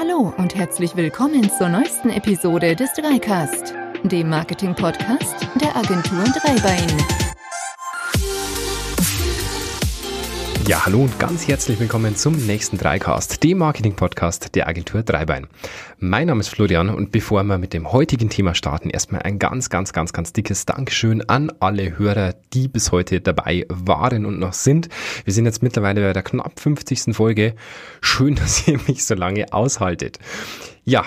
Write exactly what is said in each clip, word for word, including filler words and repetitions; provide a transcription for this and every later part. Hallo und herzlich willkommen zur neuesten Episode des Dreikast, dem Marketing-Podcast der Agentur Dreibein. Ja, hallo und ganz herzlich willkommen zum nächsten Dreikast, dem Marketing-Podcast der Agentur Dreibein. Mein Name ist Florian und bevor wir mit dem heutigen Thema starten, erstmal ein ganz, ganz, ganz, ganz dickes Dankeschön an alle Hörer, die bis heute dabei waren und noch sind. Wir sind jetzt mittlerweile bei der knapp fünfzigsten Folge. Schön, dass ihr mich so lange aushaltet. Ja,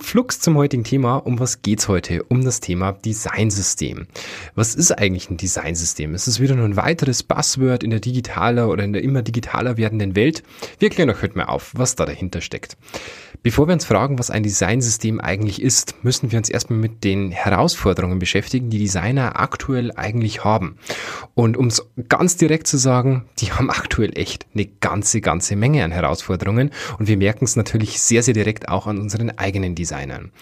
flugs zum heutigen Thema. Um was geht's heute? Um das Thema Designsystem. Was ist eigentlich ein Designsystem? Ist es wieder nur ein weiteres Buzzword in der digitaler oder in der immer digitaler werdenden Welt? Wir klären euch heute mal auf, was da dahinter steckt. Bevor wir uns fragen, was ein Designsystem eigentlich ist, müssen wir uns erstmal mit den Herausforderungen beschäftigen, die Designer aktuell eigentlich haben. Und um es ganz direkt zu sagen, die haben aktuell echt eine ganze, ganze Menge an Herausforderungen. Und wir merken es natürlich sehr, sehr direkt auch an uns unseren eigenen Designern.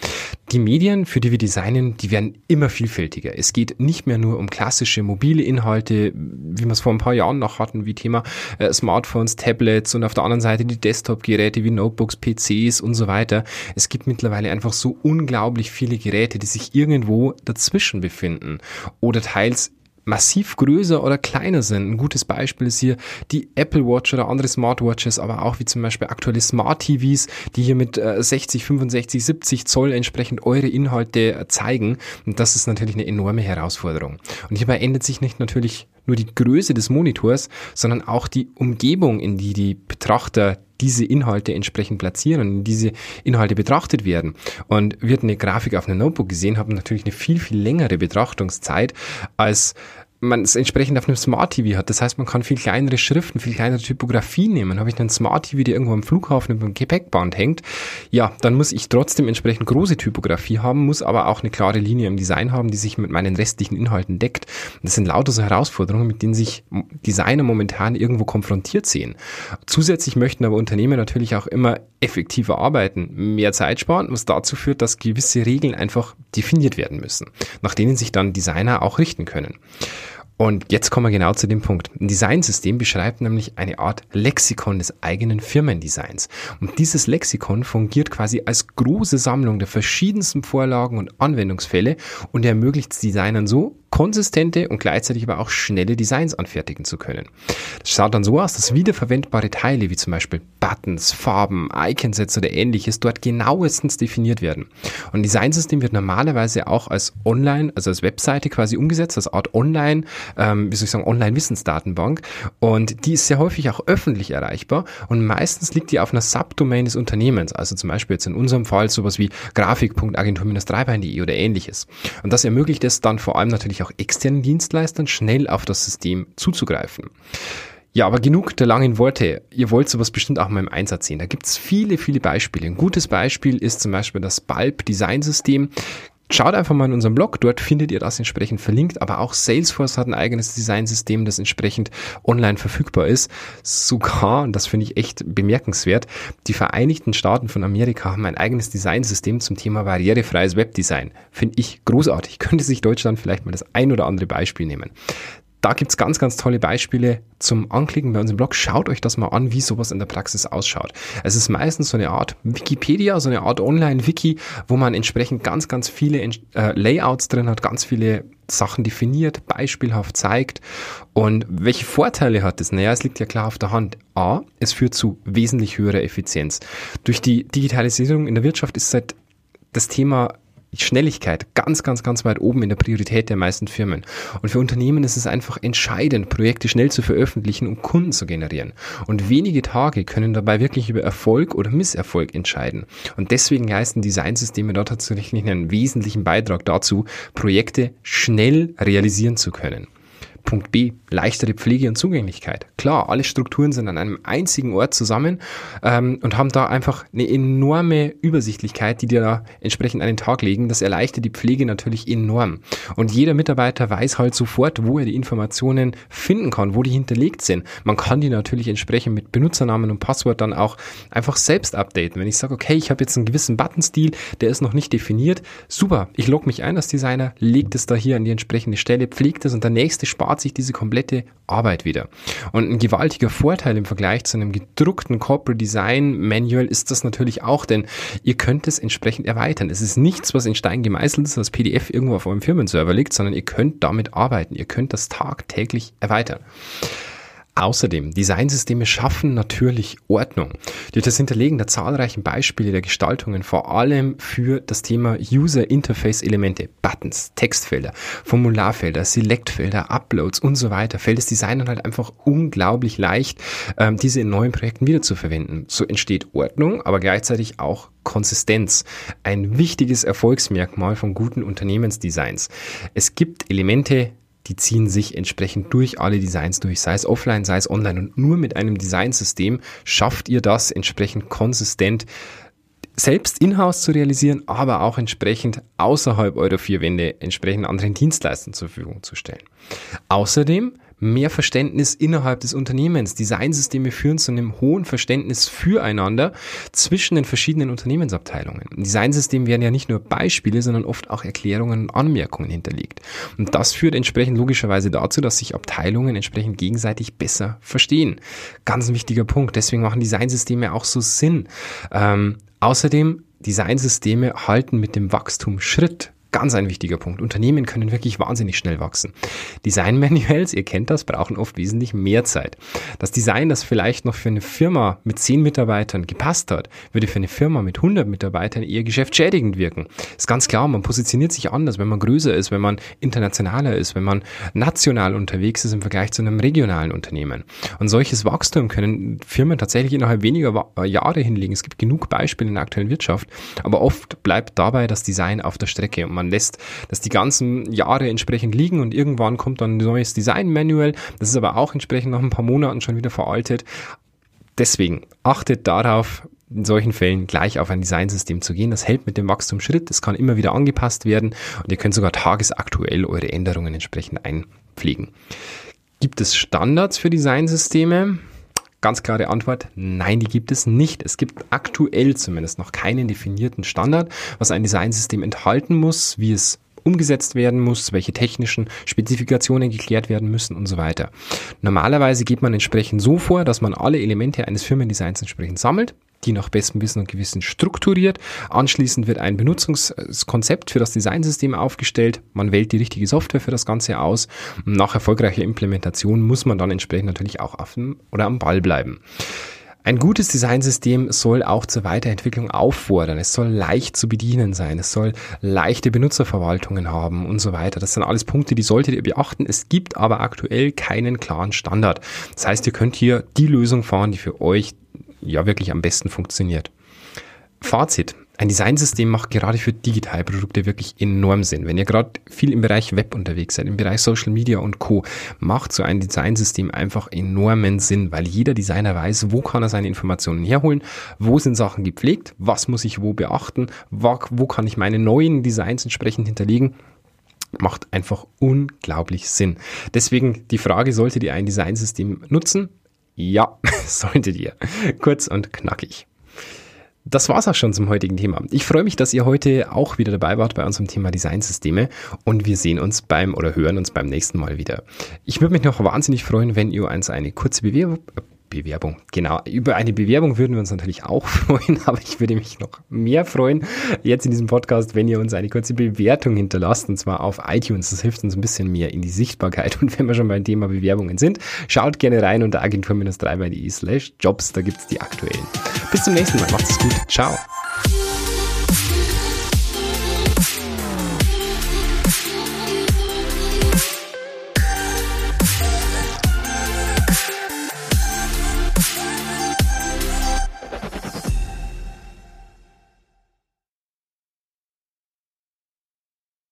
Die Medien, für die wir designen, die werden immer vielfältiger. Es geht nicht mehr nur um klassische mobile Inhalte, wie wir es vor ein paar Jahren noch hatten, wie Thema äh, Smartphones, Tablets und auf der anderen Seite die Desktop-Geräte wie Notebooks, P Cs und so weiter. Es gibt mittlerweile einfach so unglaublich viele Geräte, die sich irgendwo dazwischen befinden oder teils massiv größer oder kleiner sind. Ein gutes Beispiel ist hier die Apple Watch oder andere Smartwatches, aber auch wie zum Beispiel aktuelle Smart-T Vs, die hier mit sechzig, fünfundsechzig, siebzig Zoll entsprechend eure Inhalte zeigen. Und das ist natürlich eine enorme Herausforderung. Und hierbei ändert sich nicht natürlich nur die Größe des Monitors, sondern auch die Umgebung, in die die Betrachter diese Inhalte entsprechend platzieren und in diese Inhalte betrachtet werden. Und wird eine Grafik auf einem Notebook gesehen, haben natürlich eine viel, viel längere Betrachtungszeit, als man es entsprechend auf einem Smart-T V hat. Das heißt, man kann viel kleinere Schriften, viel kleinere Typografien nehmen. Habe ich einen Smart-T V, der irgendwo am Flughafen über dem Gepäckband hängt, ja, dann muss ich trotzdem entsprechend große Typografie haben, muss aber auch eine klare Linie im Design haben, die sich mit meinen restlichen Inhalten deckt. Das sind lauter so Herausforderungen, mit denen sich Designer momentan irgendwo konfrontiert sehen. Zusätzlich möchten aber Unternehmen natürlich auch immer effektiver arbeiten, mehr Zeit sparen, was dazu führt, dass gewisse Regeln einfach definiert werden müssen, nach denen sich dann Designer auch richten können. Und jetzt kommen wir genau zu dem Punkt. Ein Designsystem beschreibt nämlich eine Art Lexikon des eigenen Firmendesigns. Und dieses Lexikon fungiert quasi als große Sammlung der verschiedensten Vorlagen und Anwendungsfälle und ermöglicht Designern so, konsistente und gleichzeitig aber auch schnelle Designs anfertigen zu können. Das schaut dann so aus, dass wiederverwendbare Teile wie zum Beispiel Buttons, Farben, Iconsets oder ähnliches dort genauestens definiert werden. Und ein Designsystem wird normalerweise auch als Online, also als Webseite quasi umgesetzt, als Art Online, ähm, wie soll ich sagen, Online-Wissensdatenbank. Und die ist sehr häufig auch öffentlich erreichbar und meistens liegt die auf einer Subdomain des Unternehmens, also zum Beispiel jetzt in unserem Fall sowas wie grafik punkt agentur Bindestrich dreibein punkt de oder ähnliches. Und das ermöglicht es dann vor allem natürlich auch auch externen Dienstleistern schnell auf das System zuzugreifen. Ja, aber genug der langen Worte. Ihr wollt sowas bestimmt auch mal im Einsatz sehen. Da gibt es viele, viele Beispiele. Ein gutes Beispiel ist zum Beispiel das Bulb Design System. Schaut einfach mal in unserem Blog, dort findet ihr das entsprechend verlinkt, aber auch Salesforce hat ein eigenes Designsystem, das entsprechend online verfügbar ist. Sogar, und das finde ich echt bemerkenswert, die Vereinigten Staaten von Amerika haben ein eigenes Designsystem zum Thema barrierefreies Webdesign. Finde ich großartig. Könnte sich Deutschland vielleicht mal das ein oder andere Beispiel nehmen. Da gibt's ganz, ganz tolle Beispiele zum Anklicken bei unserem Blog. Schaut euch das mal an, wie sowas in der Praxis ausschaut. Es ist meistens so eine Art Wikipedia, so eine Art Online-Wiki, wo man entsprechend ganz, ganz viele äh, Layouts drin hat, ganz viele Sachen definiert, beispielhaft zeigt. Und welche Vorteile hat es? Naja, es liegt ja klar auf der Hand. A, es führt zu wesentlich höherer Effizienz. Durch die Digitalisierung in der Wirtschaft ist halt das Thema die Schnelligkeit ganz, ganz, ganz weit oben in der Priorität der meisten Firmen. Und für Unternehmen ist es einfach entscheidend, Projekte schnell zu veröffentlichen, um Kunden zu generieren. Und wenige Tage können dabei wirklich über Erfolg oder Misserfolg entscheiden. Und deswegen leisten Designsysteme dort tatsächlich einen wesentlichen Beitrag dazu, Projekte schnell realisieren zu können. Punkt B, leichtere Pflege und Zugänglichkeit. Klar, alle Strukturen sind an einem einzigen Ort zusammen ähm, und haben da einfach eine enorme Übersichtlichkeit, die dir da entsprechend an den Tag legen. Das erleichtert die Pflege natürlich enorm. Und jeder Mitarbeiter weiß halt sofort, wo er die Informationen finden kann, wo die hinterlegt sind. Man kann die natürlich entsprechend mit Benutzernamen und Passwort dann auch einfach selbst updaten. Wenn ich sage, okay, ich habe jetzt einen gewissen Buttonstil, der ist noch nicht definiert, super, ich logge mich ein als Designer, lege das da hier an die entsprechende Stelle, pflege das und der nächste Spaß spart sich diese komplette Arbeit wieder. Und ein gewaltiger Vorteil im Vergleich zu einem gedruckten Corporate Design Manual ist das natürlich auch, denn ihr könnt es entsprechend erweitern. Es ist nichts, was in Stein gemeißelt ist, das P D F irgendwo auf eurem Firmenserver liegt, sondern ihr könnt damit arbeiten. Ihr könnt das tagtäglich erweitern. Außerdem, Designsysteme schaffen natürlich Ordnung. Durch das Hinterlegen der zahlreichen Beispiele der Gestaltungen, vor allem für das Thema User-Interface-Elemente, Buttons, Textfelder, Formularfelder, Selectfelder, Uploads und so weiter, fällt es Designern halt einfach unglaublich leicht, diese in neuen Projekten wiederzuverwenden. So entsteht Ordnung, aber gleichzeitig auch Konsistenz. Ein wichtiges Erfolgsmerkmal von guten Unternehmensdesigns. Es gibt Elemente, die ziehen sich entsprechend durch alle Designs durch, sei es offline, sei es online. Und nur mit einem Designsystem schafft ihr das entsprechend konsistent selbst in-house zu realisieren, aber auch entsprechend außerhalb eurer vier Wände entsprechend anderen Dienstleistern zur Verfügung zu stellen. Außerdem mehr Verständnis innerhalb des Unternehmens. Designsysteme führen zu einem hohen Verständnis füreinander zwischen den verschiedenen Unternehmensabteilungen. In Designsystemen werden ja nicht nur Beispiele, sondern oft auch Erklärungen und Anmerkungen hinterlegt. Und das führt entsprechend logischerweise dazu, dass sich Abteilungen entsprechend gegenseitig besser verstehen. Ganz ein wichtiger Punkt. Deswegen machen Designsysteme auch so Sinn. Ähm, außerdem, Designsysteme halten mit dem Wachstum Schritt. Ganz ein wichtiger Punkt. Unternehmen können wirklich wahnsinnig schnell wachsen. Design-Manuals, ihr kennt das, brauchen oft wesentlich mehr Zeit. Das Design, das vielleicht noch für eine Firma mit zehn Mitarbeitern gepasst hat, würde für eine Firma mit hundert Mitarbeitern eher geschäftsschädigend wirken. Ist ganz klar, man positioniert sich anders, wenn man größer ist, wenn man internationaler ist, wenn man national unterwegs ist im Vergleich zu einem regionalen Unternehmen. Und solches Wachstum können Firmen tatsächlich innerhalb weniger Jahre hinlegen. Es gibt genug Beispiele in der aktuellen Wirtschaft, aber oft bleibt dabei das Design auf der Strecke und man lässt das die ganzen Jahre entsprechend liegen und irgendwann kommt dann ein neues Design-Manual. Das ist aber auch entsprechend nach ein paar Monaten schon wieder veraltet. Deswegen achtet darauf, in solchen Fällen gleich auf ein Designsystem zu gehen. Das hält mit dem Wachstum Schritt. Das kann immer wieder angepasst werden und ihr könnt sogar tagesaktuell eure Änderungen entsprechend einpflegen. Gibt es Standards für Designsysteme? Ganz klare Antwort, nein, die gibt es nicht. Es gibt aktuell zumindest noch keinen definierten Standard, was ein Designsystem enthalten muss, wie es umgesetzt werden muss, welche technischen Spezifikationen geklärt werden müssen und so weiter. Normalerweise geht man entsprechend so vor, dass man alle Elemente eines Firmendesigns entsprechend sammelt, die nach bestem Wissen und Gewissen strukturiert. Anschließend wird ein Benutzungskonzept für das Designsystem aufgestellt. Man wählt die richtige Software für das Ganze aus. Und nach erfolgreicher Implementation muss man dann entsprechend natürlich auch auf dem oder am Ball bleiben. Ein gutes Designsystem soll auch zur Weiterentwicklung auffordern. Es soll leicht zu bedienen sein. Es soll leichte Benutzerverwaltungen haben und so weiter. Das sind alles Punkte, die solltet ihr beachten. Es gibt aber aktuell keinen klaren Standard. Das heißt, ihr könnt hier die Lösung fahren, die für euch ja wirklich am besten funktioniert. Fazit. Ein Designsystem macht gerade für digitale Produkte wirklich enorm Sinn. Wenn ihr gerade viel im Bereich Web unterwegs seid, im Bereich Social Media und Co., macht so ein Designsystem einfach enormen Sinn, weil jeder Designer weiß, wo kann er seine Informationen herholen, wo sind Sachen gepflegt, was muss ich wo beachten, wo, wo kann ich meine neuen Designs entsprechend hinterlegen. Macht einfach unglaublich Sinn. Deswegen die Frage, solltet ihr ein Designsystem nutzen? Ja, solltet ihr. Kurz und knackig. Das war's auch schon zum heutigen Thema. Ich freue mich, dass ihr heute auch wieder dabei wart bei unserem Thema Designsysteme und wir sehen uns beim oder hören uns beim nächsten Mal wieder. Ich würde mich noch wahnsinnig freuen, wenn ihr uns eine kurze Bewerbung Bewerbung. Genau, über eine Bewerbung würden wir uns natürlich auch freuen, aber ich würde mich noch mehr freuen, jetzt in diesem Podcast, wenn ihr uns eine kurze Bewertung hinterlasst, und zwar auf iTunes. Das hilft uns ein bisschen mehr in die Sichtbarkeit. Und wenn wir schon beim Thema Bewerbungen sind, schaut gerne rein unter agentur dash dreibein punkt de slash jobs, da gibt es die aktuellen. Bis zum nächsten Mal, macht's gut, ciao.